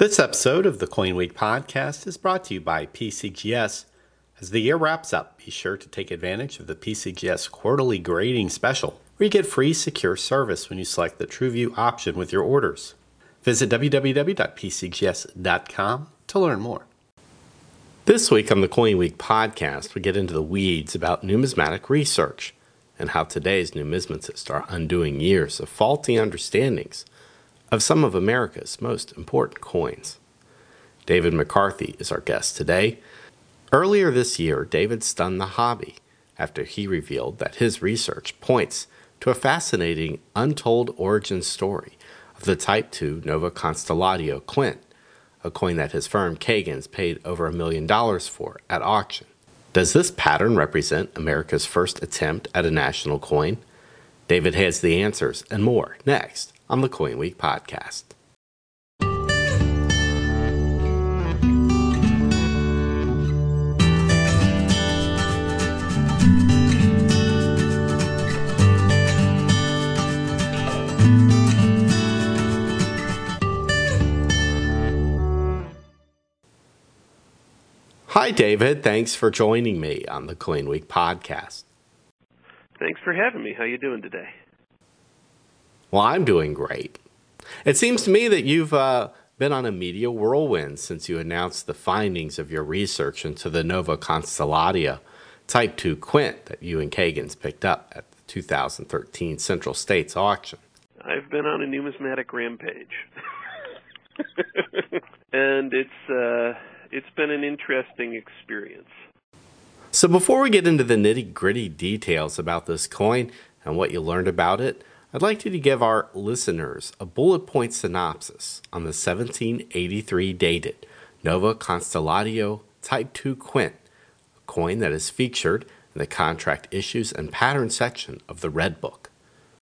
This episode of the Coin Week podcast is brought to you by PCGS. As the year wraps up, be sure to take advantage of the PCGS quarterly grading special, where you get free secure service when you select the TrueView option with your orders. Visit www.pcgs.com to learn more. This week on the Coin Week podcast, we get into the weeds about numismatic research and how today's numismatists are undoing years of faulty understandings of some of America's most important coins. David McCarthy is our guest today. Earlier this year, David stunned the hobby after he revealed that his research points to a fascinating untold origin story of the Type II Nova Constellatio Quint, a coin that his firm Kagan's paid over $1 million for at auction. Does this pattern represent America's first attempt at a national coin? David has the answers and more next on the Coin Week podcast. Hi, David. Thanks for joining me on the Coin Week podcast. Thanks for having me. How are you doing today? Well, I'm doing great. It seems to me that you've been on a media whirlwind since you announced the findings of your research into the Nova Constellatia Type II Quint that you and Kagan's picked up at the 2013 Central States auction. I've been on a numismatic rampage. And it's been an interesting experience. So before we get into the nitty-gritty details about this coin and what you learned about it, I'd like you to give our listeners a bullet point synopsis on the 1783 dated Nova Constellatio Type II Quint, a coin that is featured in the Contract Issues and Pattern section of the Red Book.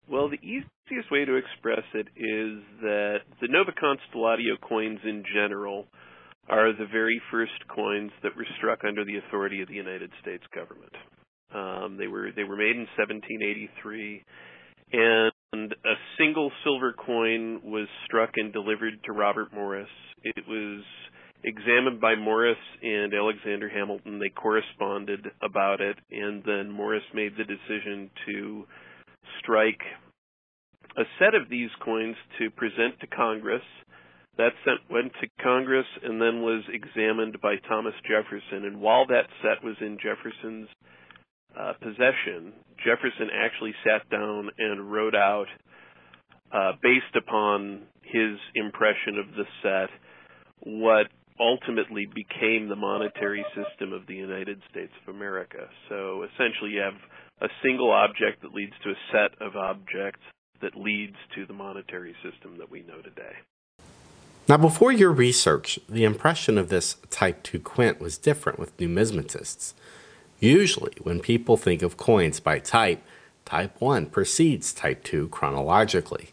Well, the easiest way to express it is that the Nova Constellatio coins in general are the very first coins that were struck under the authority of the United States government. They were made in 1783, and a single silver coin was struck and delivered to Robert Morris. It was examined by Morris and Alexander Hamilton. They corresponded about it, and then Morris made the decision to strike a set of these coins to present to Congress. That set went to Congress and then was examined by Thomas Jefferson. And while that set was in Jefferson's possession, Jefferson actually sat down and wrote out, based upon his impression of the set, what ultimately became the monetary system of the United States of America. So essentially you have a single object that leads to a set of objects that leads to the monetary system that we know today. Now, before your research, the impression of this Type II Quint was different with numismatists. Usually, when people think of coins by type, Type I precedes Type II chronologically.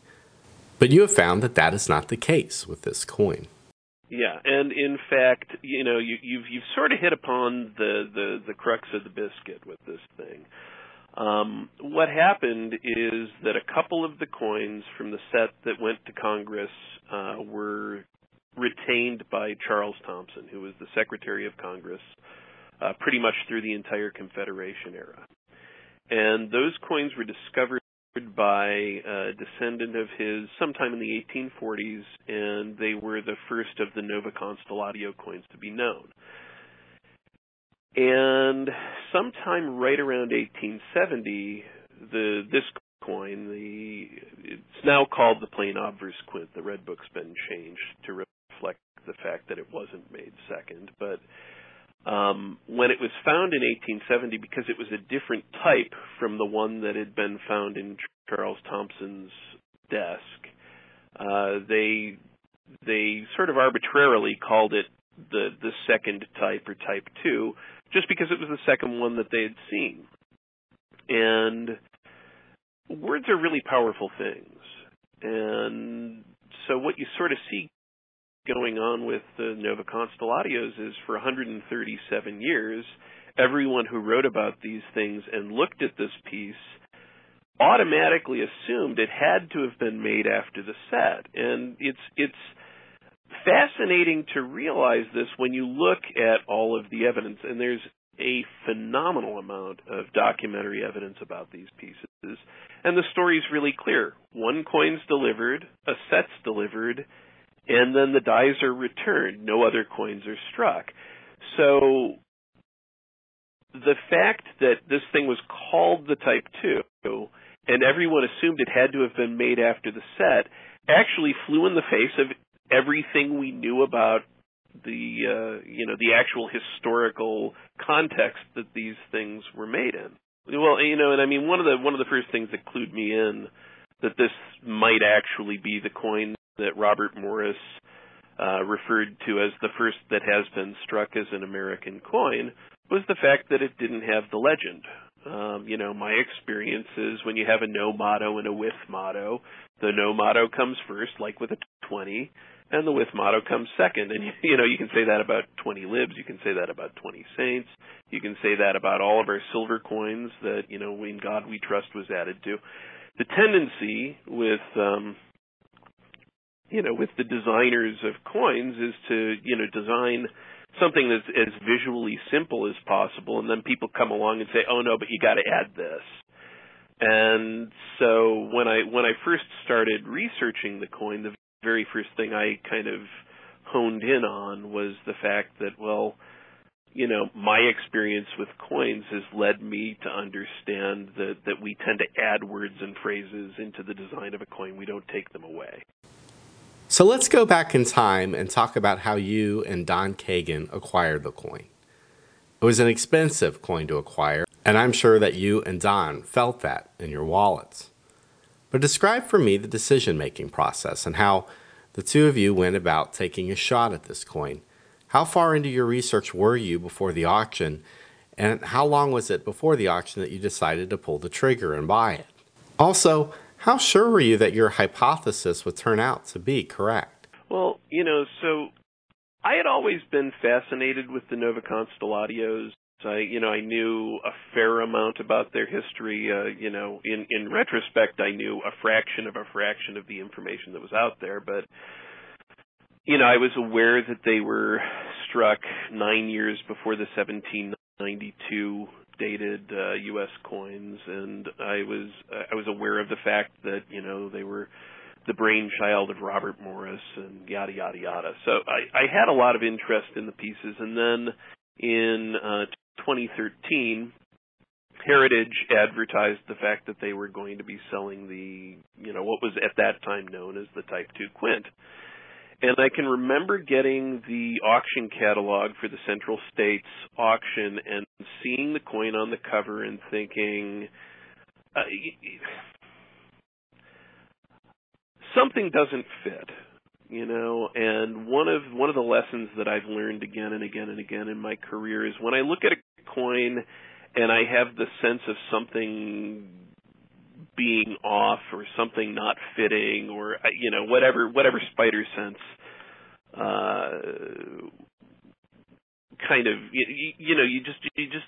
But you have found that that is not the case with this coin. Yeah, and in fact, you know, you've sort of hit upon the crux of the biscuit with this thing. What happened is that a couple of the coins from the set that went to Congress were retained by Charles Thomson, who was the Secretary of Congress pretty much through the entire Confederation era. And those coins were discovered by a descendant of his sometime in the 1840s, and they were the first of the Nova Constellatio coins to be known. And sometime right around 1870, this coin, it's now called the plain obverse quint. The Red Book's been changed to reflect the fact that it wasn't made second. But when it was found in 1870, because it was a different type from the one that had been found in Charles Thomson's desk, they sort of arbitrarily called it the second type, or Type II, just because it was the second one that they had seen. And words are really powerful things. And so what you sort of see going on with the Nova Constellatios is for 137 years, everyone who wrote about these things and looked at this piece automatically assumed it had to have been made after the set. And it's fascinating to realize this when you look at all of the evidence, and there's a phenomenal amount of documentary evidence about these pieces, and the story's really clear. One coin's delivered, a set's delivered, and then the dies are returned. No other coins are struck. So the fact that this thing was called the Type 2, and everyone assumed it had to have been made after the set, actually flew in the face of everything we knew about the actual historical context that these things were made in. Well, one of the first things that clued me in that this might actually be the coin that Robert Morris referred to as the first that has been struck as an American coin was the fact that it didn't have the legend. My experience is when you have a no motto and a with motto, the no motto comes first, like with a 20, and the with motto comes second. And, you can say that about 20 libs. You can say that about 20 saints. You can say that about all of our silver coins that, in God we trust was added to. The tendency with, with the designers of coins is to, design something that's as visually simple as possible, and then people come along and say, oh, no, but you got to add this. And so when I first started researching the coin, the very first thing I kind of honed in on was the fact that, my experience with coins has led me to understand that we tend to add words and phrases into the design of a coin. We don't take them away. So let's go back in time and talk about how you and Don Kagan acquired the coin. It was an expensive coin to acquire, and I'm sure that you and Don felt that in your wallets. But describe for me the decision-making process and how the two of you went about taking a shot at this coin. How far into your research were you before the auction, and how long was it before the auction that you decided to pull the trigger and buy it? Also, how sure were you that your hypothesis would turn out to be correct? Well, so I had always been fascinated with the Nova Constellatios. I knew a fair amount about their history. In retrospect, I knew a fraction of the information that was out there. But, I was aware that they were struck 9 years before the 1792 dated U.S. coins, and I was aware of the fact that they were the brainchild of Robert Morris and yada yada yada. So I had a lot of interest in the pieces, and then in 2013, Heritage advertised the fact that they were going to be selling the what was at that time known as the Type 2 Quint. And I can remember getting the auction catalog for the Central States auction and seeing the coin on the cover and thinking, something doesn't fit, And one of the lessons that I've learned again and again and again in my career is when I look at a coin and I have the sense of something being off or something not fitting or, whatever spider sense kind of, you just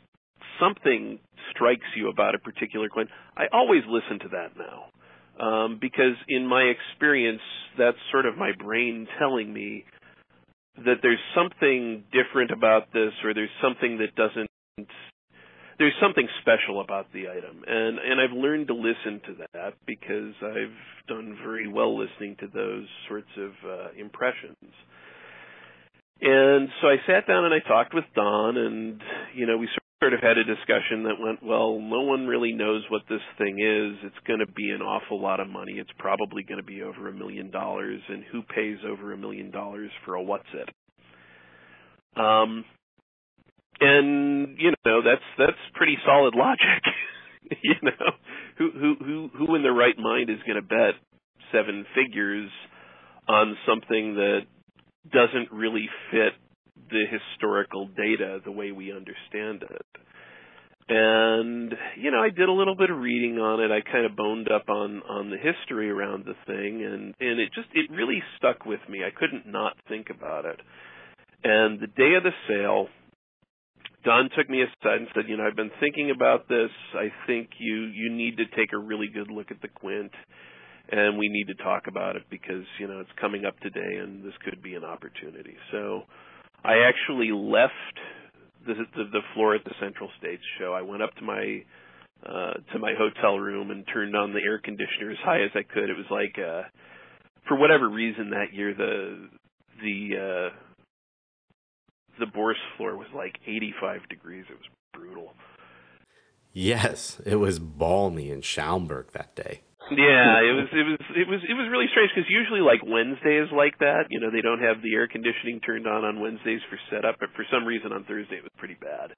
something strikes you about a particular coin. I always listen to that now because in my experience, that's sort of my brain telling me that there's something different about this or there's something that doesn't there's something special about the item, and I've learned to listen to that because I've done very well listening to those sorts of impressions. And so I sat down and I talked with Don, and, we sort of had a discussion that went, well, no one really knows what this thing is. It's going to be an awful lot of money. It's probably going to be over $1 million, and who pays over $1 million for a what's it? And that's pretty solid logic. Who in their right mind is going to bet seven figures on something that doesn't really fit the historical data the way we understand it? And I did a little bit of reading on it. I kind of boned up on the history around the thing, and it really stuck with me. I couldn't not think about it. And the day of the sale, Don took me aside and said, I've been thinking about this. I think you need to take a really good look at the Quint. and we need to talk about it because, you know, it's coming up today and this could be an opportunity. So I actually left the floor at the Central States show. I went up to my hotel room and turned on the air conditioner as high as I could. It was like, for whatever reason that year, the Bourse floor was like 85 degrees. It was brutal. Yes, it was balmy in Schaumburg that day. Yeah, it was really strange because usually like Wednesday is like that. You know, they don't have the air conditioning turned on Wednesdays for setup, but for some reason on Thursday it was pretty bad.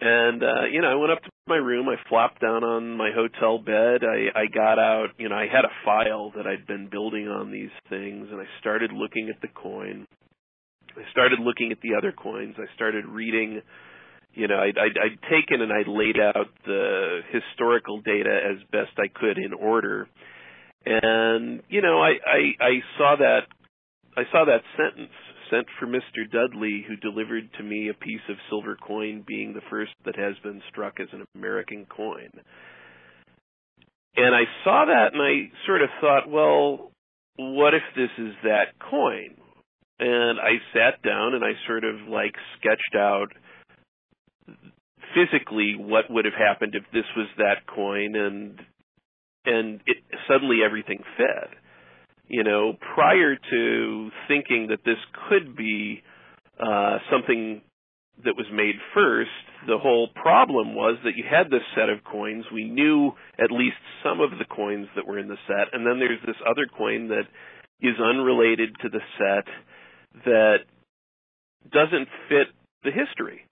And, you know, I went up to my room. I flopped down on my hotel bed. I got out. You know, I had a file that I'd been building on these things, and I started looking at the coin. I started looking at the other coins. I started reading. You know, I'd taken and I laid out the historical data as best I could in order. And, you know, I saw that sentence sent for Mr. Dudley, who delivered to me a piece of silver coin being the first that has been struck as an American coin. And I saw that and I sort of thought, well, what if this is that coin? And I sat down and I sort of like sketched out physically what would have happened if this was that coin, and it, suddenly everything fit. You know, prior to thinking that this could be something that was made first, the whole problem was that you had this set of coins. We knew at least some of the coins that were in the set, and then there's this other coin that is unrelated to the set that doesn't fit the history.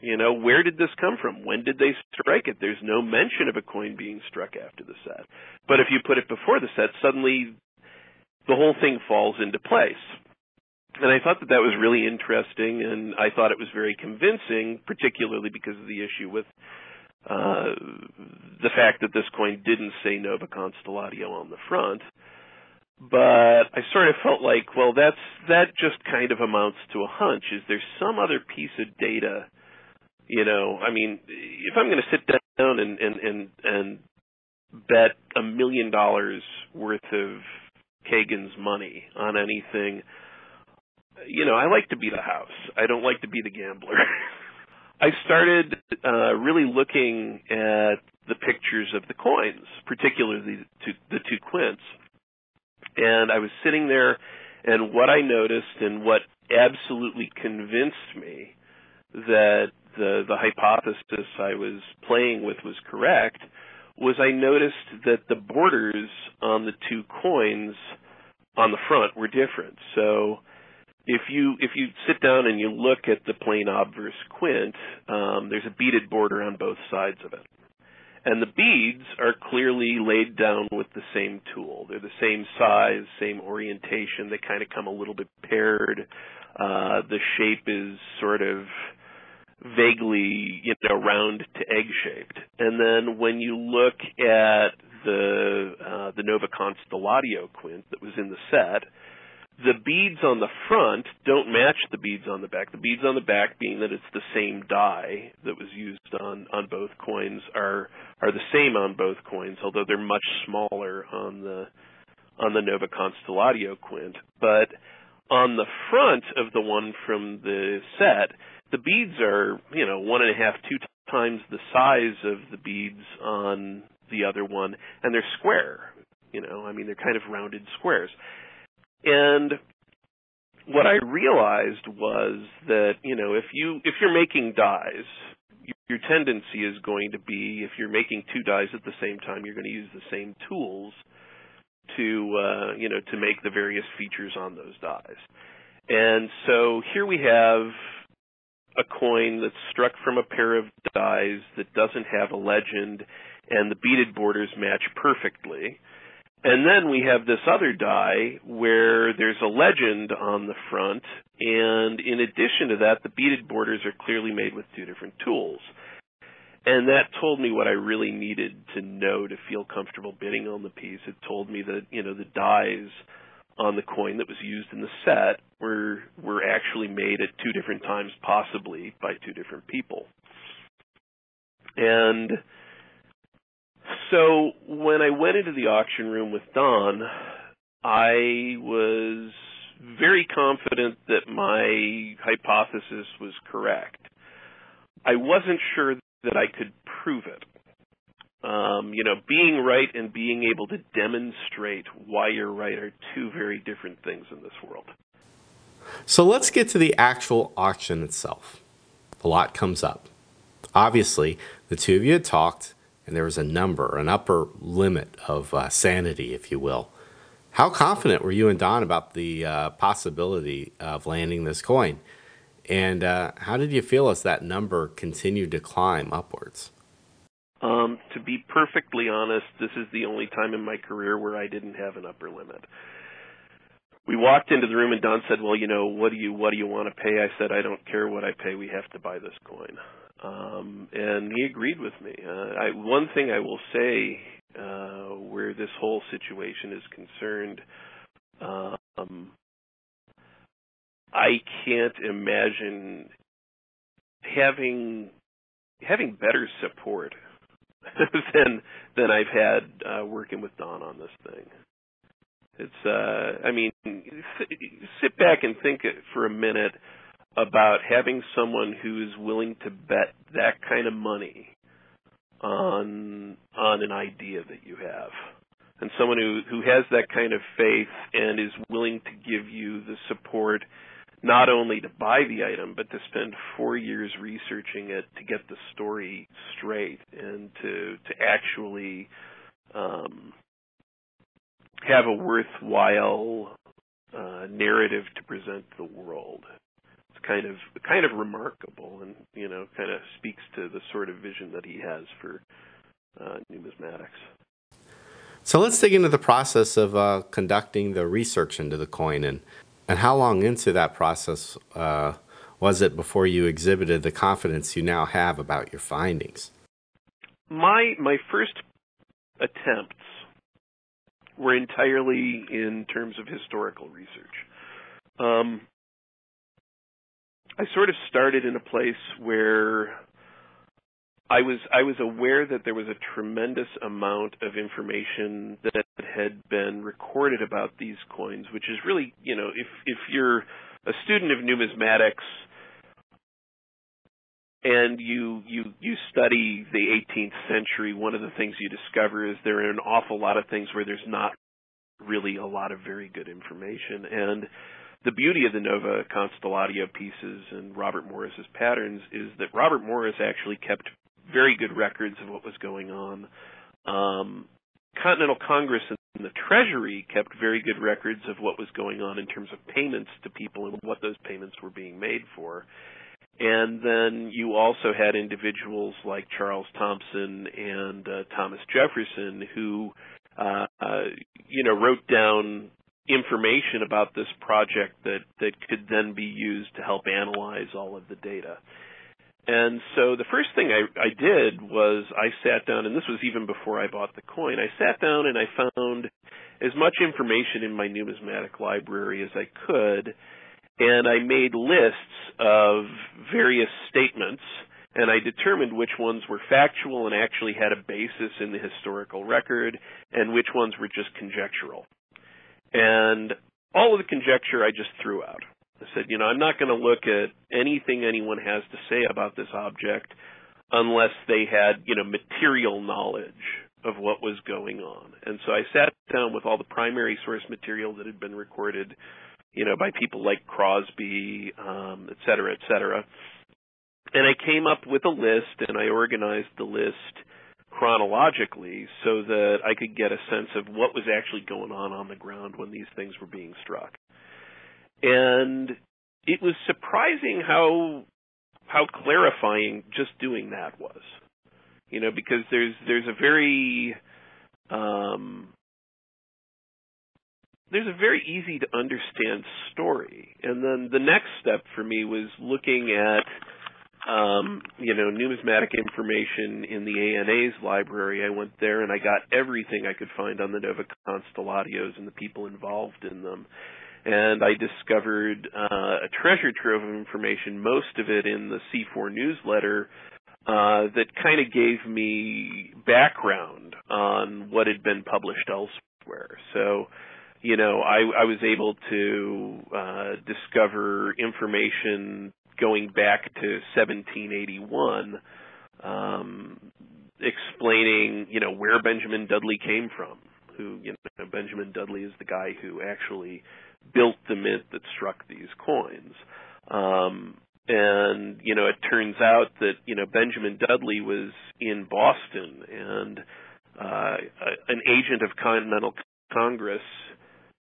You know, where did this come from? When did they strike it? There's no mention of a coin being struck after the set. But if you put it before the set, suddenly the whole thing falls into place. And I thought that that was really interesting, and I thought it was very convincing, particularly because of the issue with the fact that this coin didn't say Nova Constellatio on the front. But I sort of felt like, well, that just kind of amounts to a hunch. Is there some other piece of data? You know, I mean, if I'm going to sit down and bet $1 million worth of Kagan's money on anything, you know, I like to be the house. I don't like to be the gambler. I started really looking at the pictures of the coins, particularly the two quints. And I was sitting there, and what I noticed and what absolutely convinced me that the hypothesis I was playing with was correct was I noticed that the borders on the two coins on the front were different. So if you sit down and you look at the plain obverse quint, there's a beaded border on both sides of it. And the beads are clearly laid down with the same tool. They're the same size, same orientation. They kind of come a little bit paired. The shape is sort of vaguely, you know, round to egg-shaped. And then when you look at the Nova Constellatio Quint that was in the set, the beads on the front don't match the beads on the back. The beads on the back, being that it's the same die that was used on both coins, are the same on both coins, although they're much smaller on the Nova Constellatio Quint. But on the front of the one from the set, the beads are, you know, 1.5, 2 times the size of the beads on the other one, and they're square. You know, I mean, they're kind of rounded squares. And what I realized was that, you know, if you're making dies, your tendency is going to be, if you're making two dies at the same time, you're going to use the same tools to make the various features on those dies. And so here we have a coin that's struck from a pair of dies that doesn't have a legend, and the beaded borders match perfectly. And then we have this other die where there's a legend on the front, and in addition to that, the beaded borders are clearly made with two different tools. And that told me what I really needed to know to feel comfortable bidding on the piece. It told me that, you know, the dies on the coin that was used in the set were actually made at two different times, possibly by two different people. And So when I went into the auction room with Don, I was very confident that my hypothesis was correct. I wasn't sure that I could prove it. Being right and being able to demonstrate why you're right are two very different things in this world. So let's get to the actual auction itself. The lot comes up. Obviously, the two of you had talked, and there was a number, an upper limit of sanity, if you will. How confident were you and Don about the possibility of landing this coin? And how did you feel as that number continued to climb upwards? To be perfectly honest, this is the only time in my career where I didn't have an upper limit. We walked into the room and Don said, well, what do you want to pay? I said, I don't care what I pay. We have to buy this coin. And he agreed with me. One thing I will say where this whole situation is concerned, I can't imagine having better support than I've had working with Don on this thing. It's sit back and think for a minute about having someone who is willing to bet that kind of money on an idea that you have, and someone who has that kind of faith and is willing to give you the support not only to buy the item, but to spend 4 years researching it to get the story straight and to actually have a worthwhile narrative to present to the world. It's kind of remarkable, and kind of speaks to the sort of vision that he has for numismatics. So let's dig into the process of conducting the research into the coin. And how long into that process was it before you exhibited the confidence you now have about your findings? My first attempts were entirely in terms of historical research. I sort of started in a place where I was aware that there was a tremendous amount of information that had been recorded about these coins, which is really, if you're a student of numismatics and you study the 18th century, one of the things you discover is there are an awful lot of things where there's not really a lot of very good information. And the beauty of the Nova Constellatio pieces and Robert Morris's patterns is that Robert Morris actually kept very good records of what was going on. Continental Congress and the Treasury kept very good records of what was going on in terms of payments to people and what those payments were being made for. And then you also had individuals like Charles Thomson and Thomas Jefferson who, wrote down information about this project that could then be used to help analyze all of the data. And so the first thing I did was I sat down, and this was even before I bought the coin, I sat down and I found as much information in my numismatic library as I could, and I made lists of various statements, and I determined which ones were factual and actually had a basis in the historical record, and which ones were just conjectural. And all of the conjecture I just threw out. I said, I'm not going to look at anything anyone has to say about this object unless they had, material knowledge of what was going on. And so I sat down with all the primary source material that had been recorded, by people like Crosby, et cetera, et cetera. And I came up with a list, and I organized the list chronologically so that I could get a sense of what was actually going on the ground when these things were being struck. And it was surprising how clarifying just doing that was, because there's a very easy to understand story. And then the next step for me was looking at numismatic information in the ANA's library. I went there and I got everything I could find on the Nova Constellatios and the people involved in them. And I discovered a treasure trove of information, most of it in the C4 newsletter, that kind of gave me background on what had been published elsewhere. So, you know, I was able to discover information going back to 1781, explaining, you know, where Benjamin Dudley came from. Who, you know, Benjamin Dudley is the guy who actually built the mint that struck these coins. And, you know, it turns out that, you know, Benjamin Dudley was in Boston, and an agent of Continental Congress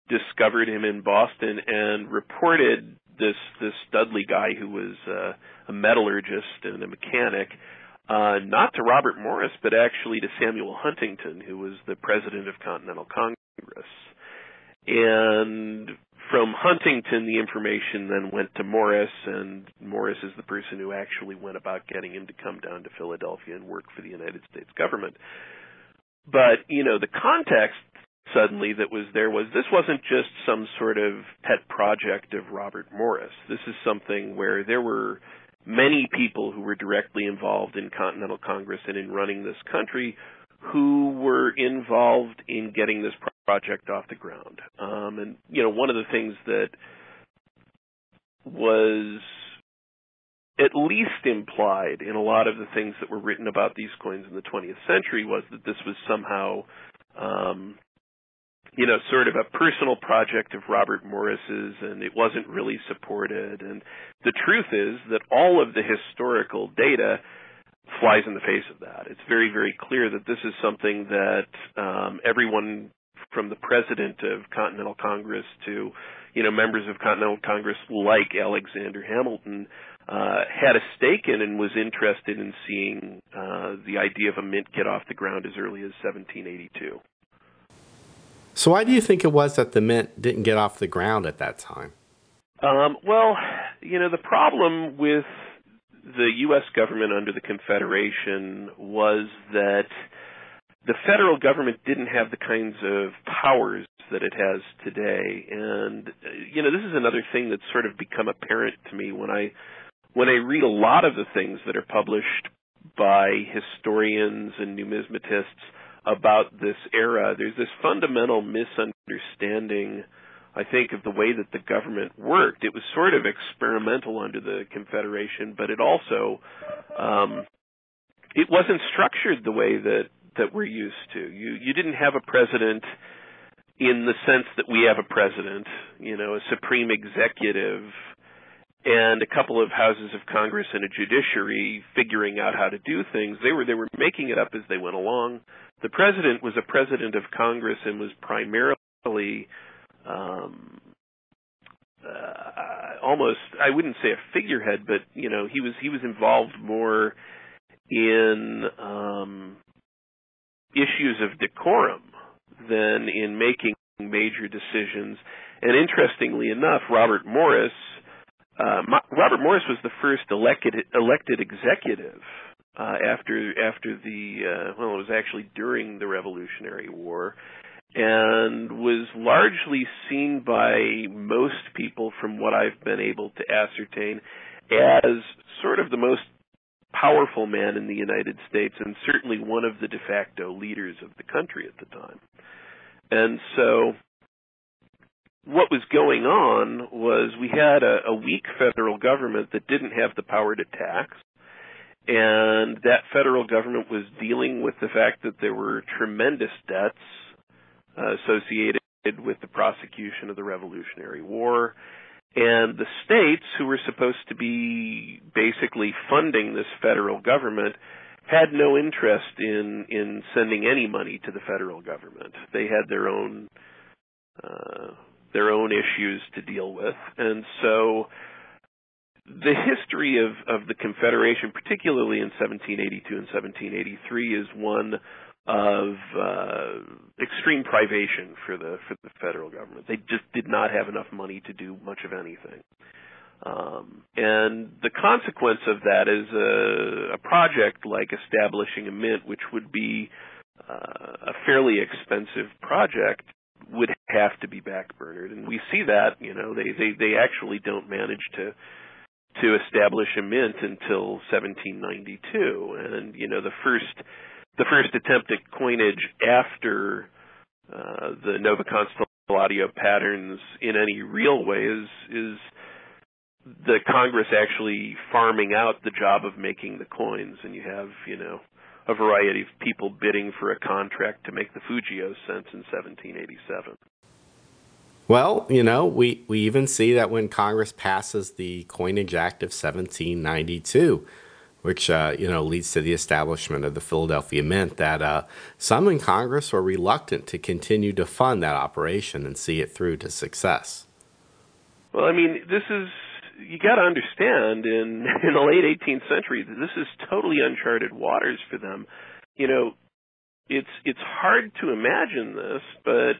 discovered him in Boston and reported this Dudley guy, who was a metallurgist and a mechanic, not to Robert Morris, but actually to Samuel Huntington, who was the president of Continental Congress. And from Huntington, the information then went to Morris, and Morris is the person who actually went about getting him to come down to Philadelphia and work for the United States government. But, you know, the context suddenly that was there was this wasn't just some sort of pet project of Robert Morris. This is something where there were many people who were directly involved in Continental Congress and in running this country who were involved in getting this project off the ground. And, you know, one of the things that was at least implied in a lot of the things that were written about these coins in the 20th century was that this was somehow, you know, sort of a personal project of Robert Morris's, and it wasn't really supported. And the truth is that all of the historical data flies in the face of that. It's very, very clear that this is something that everyone from the president of Continental Congress to, you know, members of Continental Congress like Alexander Hamilton had a stake in and was interested in seeing the idea of a mint get off the ground as early as 1782. So why do you think it was that the mint didn't get off the ground at that time? Well, you know, the problem with the U.S. government under the Confederation was that the federal government didn't have the kinds of powers that it has today. And, you know, this is another thing that's sort of become apparent to me when I read a lot of the things that are published by historians and numismatists about this era. There's this fundamental misunderstanding, I think, of the way that the government worked. It was sort of experimental under the Confederation, but it also, it wasn't structured the way that we're used to. You didn't have a president in the sense that we have a president, you know, a supreme executive and a couple of houses of Congress and a judiciary figuring out how to do things. They were making it up as they went along. The president was a president of Congress and was primarily almost, I wouldn't say a figurehead, but, you know, he was involved more in issues of decorum than in making major decisions. And interestingly enough, Robert Morris was the first elected executive after the well, it was actually during the Revolutionary War, and was largely seen by most people, from what I've been able to ascertain, as sort of the most powerful man in the United States, and certainly one of the de facto leaders of the country at the time. And so what was going on was we had a weak federal government that didn't have the power to tax, and that federal government was dealing with the fact that there were tremendous debts associated with the prosecution of the Revolutionary War, and the states, who were supposed to be basically funding this federal government, had no interest in sending any money to the federal government. They had their own issues to deal with. And so the history of the Confederation, particularly in 1782 and 1783, is one of extreme privation for the federal government. They just did not have enough money to do much of anything. And the consequence of that is a project like establishing a mint, which would be a fairly expensive project, would have to be backburnered. And we see that, you know, they actually don't manage to to establish a mint until 1792. And, you know, the first attempt at coinage after the Nova Constellatio patterns in any real way is the Congress actually farming out the job of making the coins. And you have, you know, a variety of people bidding for a contract to make the Fugio cents in 1787. Well, you know, we even see that when Congress passes the Coinage Act of 1792, which, you know, leads to the establishment of the Philadelphia Mint, that some in Congress were reluctant to continue to fund that operation and see it through to success. Well, I mean, this is, you got to understand, in the late 18th century, this is totally uncharted waters for them. You know, it's hard to imagine this, but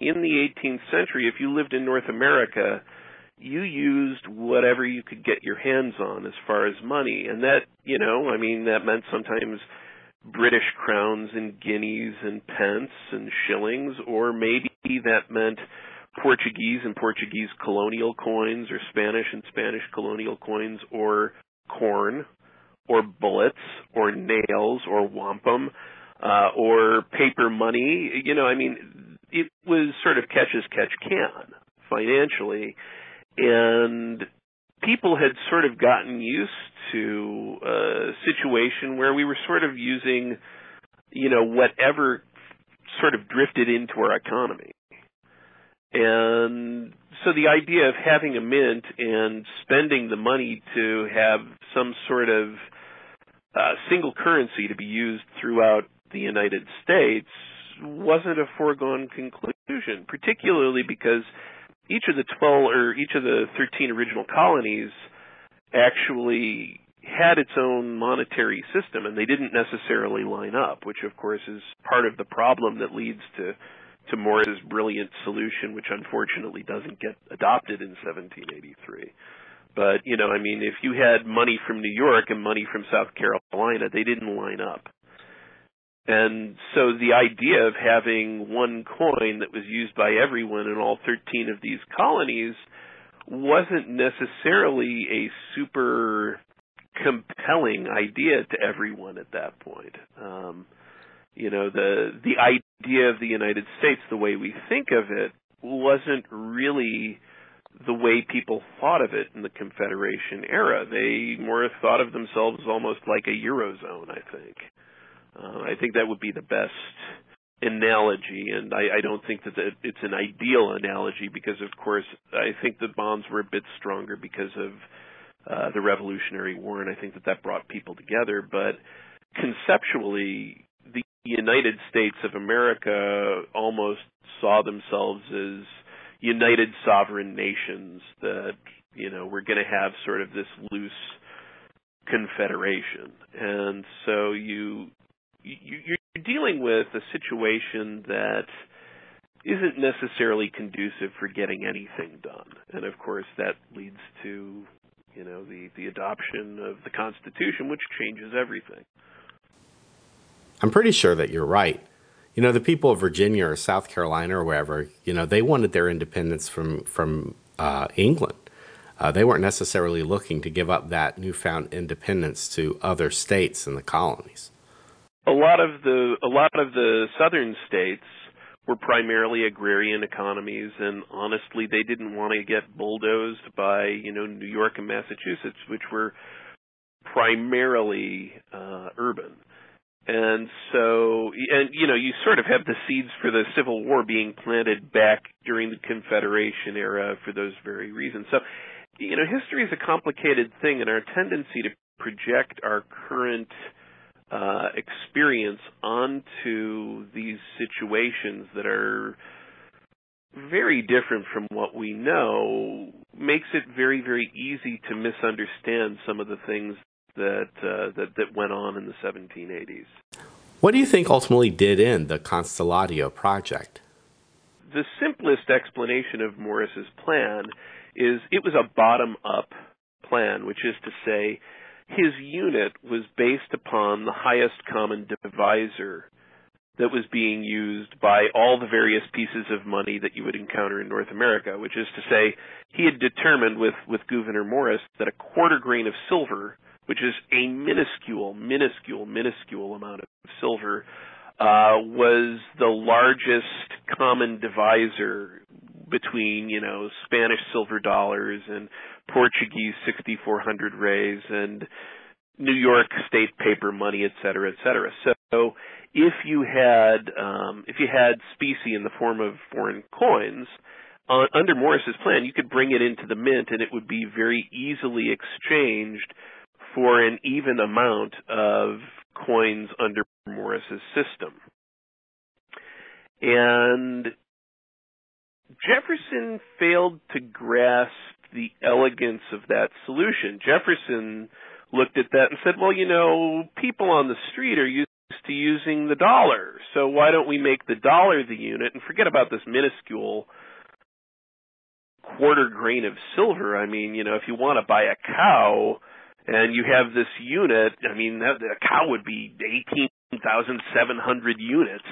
in the 18th century, if you lived in North America, you used whatever you could get your hands on as far as money. And that, you know, I mean, that meant sometimes British crowns and guineas and pence and shillings, or maybe that meant Portuguese and Portuguese colonial coins, or Spanish and Spanish colonial coins, or corn, or bullets, or nails, or wampum, or paper money. You know, I mean, it was sort of catch as catch can financially. And people had sort of gotten used to a situation where we were sort of using, you know, whatever sort of drifted into our economy. And so the idea of having a mint and spending the money to have some sort of single currency to be used throughout the United States wasn't a foregone conclusion, particularly because each of the 13 original colonies actually had its own monetary system, and they didn't necessarily line up, which, of course, is part of the problem that leads to Morris's brilliant solution, which unfortunately doesn't get adopted in 1783. But, you know, I mean, if you had money from New York and money from South Carolina, they didn't line up. And so the idea of having one coin that was used by everyone in all 13 of these colonies wasn't necessarily a super compelling idea to everyone at that point. You know, the idea of the United States, the way we think of it, wasn't really the way people thought of it in the Confederation era. They more thought of themselves almost like a Eurozone, I think. I think that would be the best analogy, and I don't think that it's an ideal analogy because, of course, I think the bonds were a bit stronger because of the Revolutionary War, and I think that brought people together. But conceptually, the United States of America almost saw themselves as united sovereign nations that, you know, were going to have sort of this loose confederation. And so you're dealing with a situation that isn't necessarily conducive for getting anything done. And, of course, that leads to, you know, the adoption of the Constitution, which changes everything. I'm pretty sure that you're right. You know, the people of Virginia or South Carolina or wherever, you know, they wanted their independence from England. They weren't necessarily looking to give up that newfound independence to other states in the colonies. A lot of the southern states were primarily agrarian economies, and honestly, they didn't want to get bulldozed by, you know, New York and Massachusetts, which were primarily urban. And so, and you know, you sort of have the seeds for the Civil War being planted back during the Confederation era for those very reasons. So, you know, history is a complicated thing, and our tendency to project our current experience onto these situations that are very different from what we know makes it very, very easy to misunderstand some of the things that went on in the 1780s. What do you think ultimately did end the Constellatio project? The simplest explanation of Morris's plan is it was a bottom-up plan, which is to say his unit was based upon the highest common divisor that was being used by all the various pieces of money that you would encounter in North America, which is to say he had determined with Gouverneur Morris that a quarter grain of silver, which is a minuscule amount of silver, was the largest common divisor between, you know, Spanish silver dollars and Portuguese 6,400 reis and New York state paper money, et cetera, et cetera. So if you had specie in the form of foreign coins, under Morris's plan, you could bring it into the mint and it would be very easily exchanged for an even amount of coins under Morris's system. And Jefferson failed to grasp the elegance of that solution. Jefferson looked at that and said, well, you know, people on the street are used to using the dollar, so why don't we make the dollar the unit and forget about this minuscule quarter grain of silver? I mean, you know, if you want to buy a cow and you have this unit, I mean, a cow would be 18,700 units.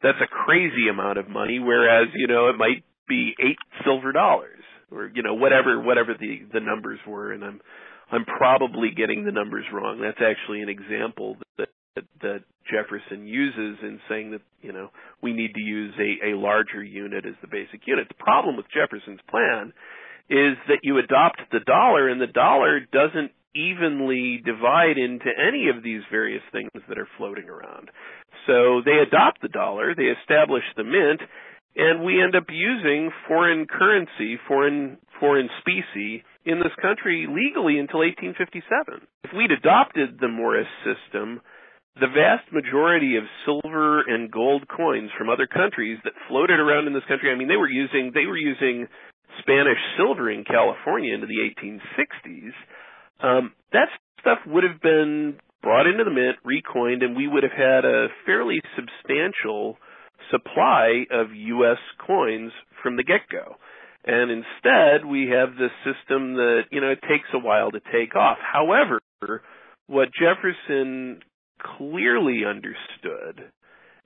That's a crazy amount of money, whereas, you know, it might be 8 silver dollars or, you know, whatever the numbers were. And I'm probably getting the numbers wrong. That's actually an example that Jefferson uses in saying that, you know, we need to use a larger unit as the basic unit. The problem with Jefferson's plan is that you adopt the dollar, and the dollar doesn't evenly divide into any of these various things that are floating around. So they adopt the dollar, they establish the mint, and we end up using foreign currency, foreign specie in this country legally until 1857. If we'd adopted the Morris system, the vast majority of silver and gold coins from other countries that floated around in this country, I mean, they were using Spanish silver in California into the 1860s. That stuff would have been brought into the mint, recoined, and we would have had a fairly substantial supply of U.S. coins from the get-go. And instead, we have this system that, you know, it takes a while to take off. However, what Jefferson clearly understood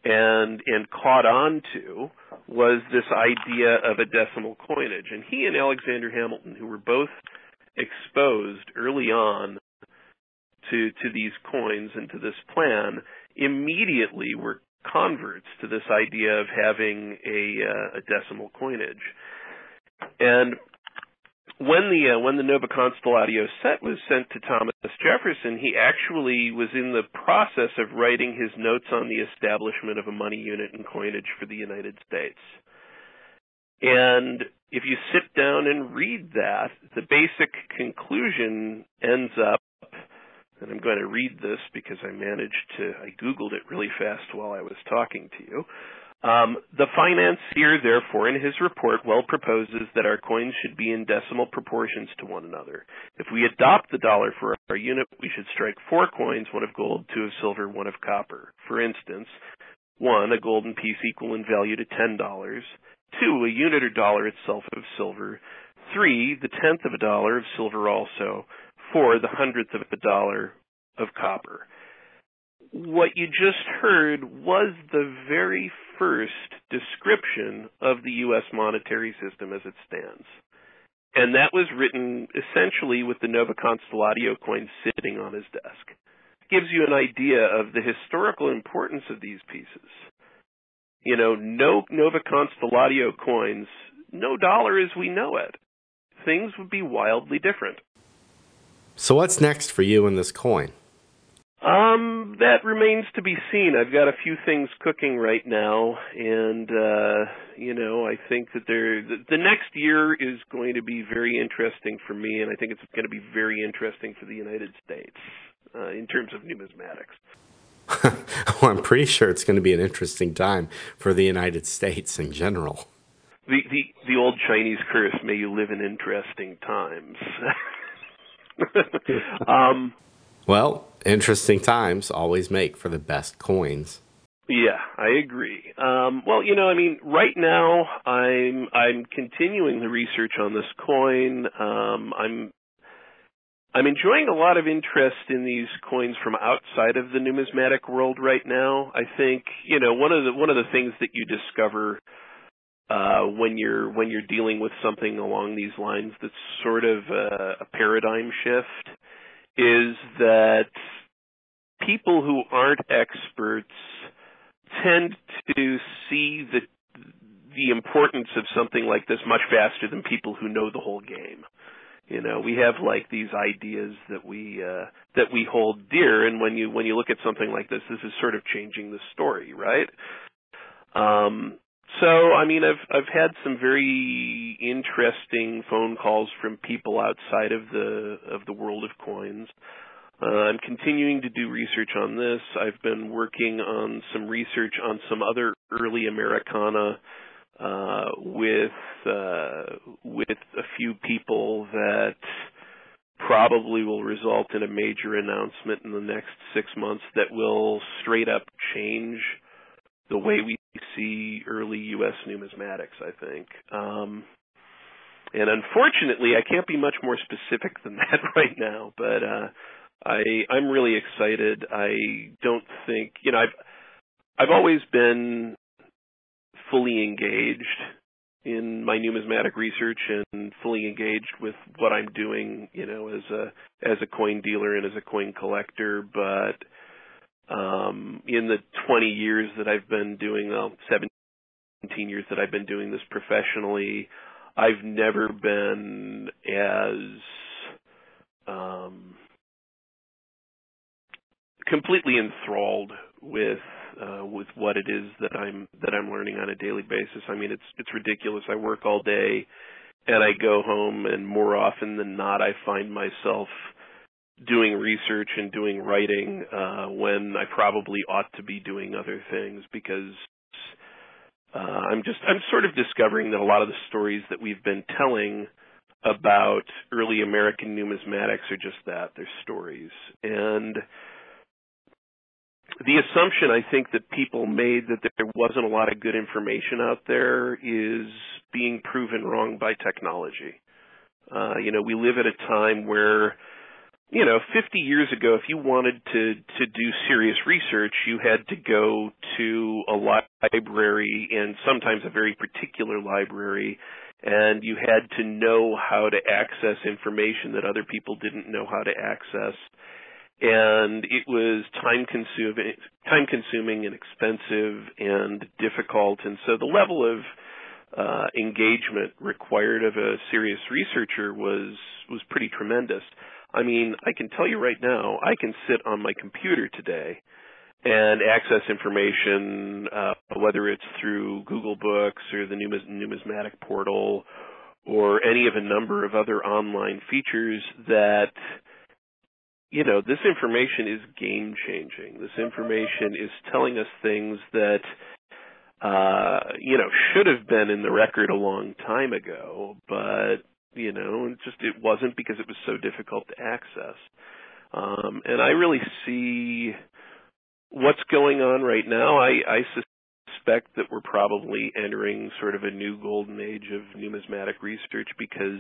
and caught on to was this idea of a decimal coinage. And he and Alexander Hamilton, who were both exposed early on to these coins and to this plan, immediately were converts to this idea of having a decimal coinage. And when the Nova Constellatio set was sent to Thomas Jefferson, he actually was in the process of writing his notes on the establishment of a money unit and coinage for the United States. And if you sit down and read that, the basic conclusion ends up, and I'm going to read this because I Googled it really fast while I was talking to you. The financier, therefore, in his report, well proposes that our coins should be in decimal proportions to one another. If we adopt the dollar for our unit, we should strike 4 coins, 1 of gold, 2 of silver, 1 of copper. For instance, 1, a golden piece equal in value to $10. 2, a unit or dollar itself of silver. 3, the 10th of a dollar of silver also. 4, the 100th of a dollar of copper. What you just heard was the very first description of the U.S. monetary system as it stands. And that was written essentially with the Nova Constellatio coin sitting on his desk. It gives you an idea of the historical importance of these pieces. You know, no Nova Constellatio coins, no dollar as we know it. Things would be wildly different. So what's next for you in this coin? That remains to be seen. I've got a few things cooking right now, and, you know, I think that the next year is going to be very interesting for me, and I think it's going to be very interesting for the United States in terms of numismatics. Well, I'm pretty sure it's going to be an interesting time for the United States in general. The old Chinese curse, may you live in interesting times. Well, interesting times always make for the best coins. Yeah, I agree. Well, you know, I mean, right now I'm continuing the research on this coin. I'm I'm enjoying a lot of interest in these coins from outside of the numismatic world right now. I think, you know, one of the things that you discover when you're dealing with something along these lines that's sort of a paradigm shift is that people who aren't experts tend to see the importance of something like this much faster than people who know the whole game. You know, we have like these ideas that we hold dear, and when you look at something like this, this is sort of changing the story, right? So, I mean, I've had some very interesting phone calls from people outside of the world of coins. I'm continuing to do research on this. I've been working on some research on some other early Americana with a few people that probably will result in a major announcement in the next 6 months that will straight up change the way we see early U.S. numismatics, I think. And unfortunately, I can't be much more specific than that right now, but I'm really excited. I don't think, you know, I've always been fully engaged in my numismatic research and fully engaged with what I'm doing, you know, as a coin dealer and as a coin collector. But in the 20 years that I've been doing, 17 years that I've been doing this professionally, I've never been as completely enthralled with what it is that I'm learning on a daily basis. I mean, it's ridiculous. I work all day and I go home, and more often than not, I find myself doing research and doing writing when I probably ought to be doing other things, because I'm sort of discovering that a lot of the stories that we've been telling about early American numismatics are just that, they're stories. And the assumption, I think, that people made that there wasn't a lot of good information out there is being proven wrong by technology. You know, we live at a time where, you know, 50 years ago, if you wanted to do serious research, you had to go to a library, and sometimes a very particular library, and you had to know how to access information that other people didn't know how to access. And it was time-consuming and expensive and difficult. And so the level of engagement required of a serious researcher was pretty tremendous. I mean, I can tell you right now, I can sit on my computer today and access information, whether it's through Google Books or the numismatic portal or any of a number of other online features that, you know, this information is game-changing. This information is telling us things that, you know, should have been in the record a long time ago, but, you know, just it wasn't because it was so difficult to access. And I really see what's going on right now. I suspect that we're probably entering sort of a new golden age of numismatic research because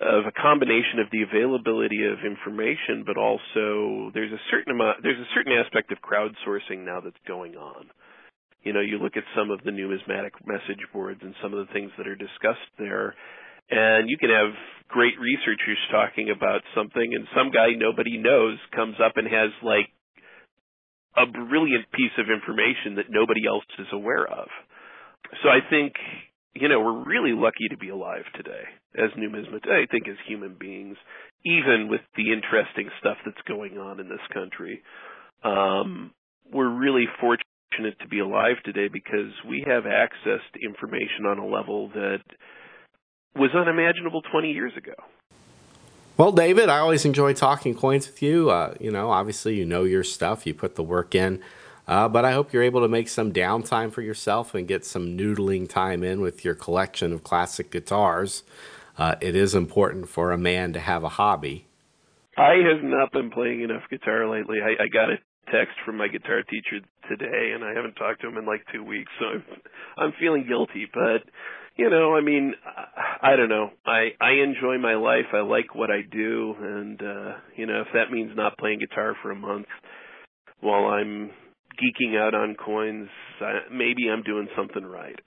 of a combination of the availability of information, but also there's a certain aspect of crowdsourcing now that's going on. You know, you look at some of the numismatic message boards and some of the things that are discussed there, and you can have great researchers talking about something, and some guy nobody knows comes up and has like a brilliant piece of information that nobody else is aware of. So I think, you know, we're really lucky to be alive today as numismatists, I think, as human beings, even with the interesting stuff that's going on in this country. We're really fortunate to be alive today because we have access to information on a level that was unimaginable 20 years ago. Well, David, I always enjoy talking coins with you. You know, obviously, you know your stuff. You put the work in. But I hope you're able to make some downtime for yourself and get some noodling time in with your collection of classic guitars. It is important for a man to have a hobby. I have not been playing enough guitar lately. I got a text from my guitar teacher today, and I haven't talked to him in like 2 weeks, so I'm feeling guilty. But, You know, I mean, I don't know. I enjoy my life. I like what I do. And, you know, if that means not playing guitar for a month while I'm geeking out on coins, maybe I'm doing something right.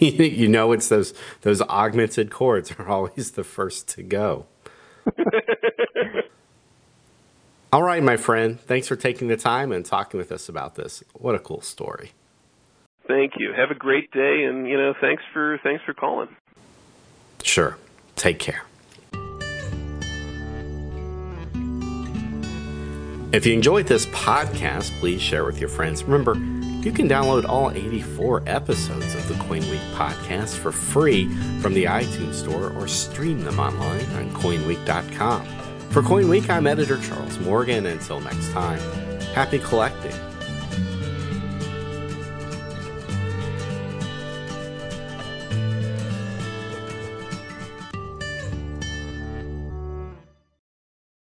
You know, it's those augmented chords are always the first to go. All right, my friend. Thanks for taking the time and talking with us about this. What a cool story. Thank you. Have a great day, and, you know, thanks for calling. Sure. Take care. If you enjoyed this podcast, please share with your friends. Remember, you can download all 84 episodes of the Coin Week podcast for free from the iTunes Store or stream them online on coinweek.com. For Coin Week, I'm editor Charles Morgan. Until next time, happy collecting.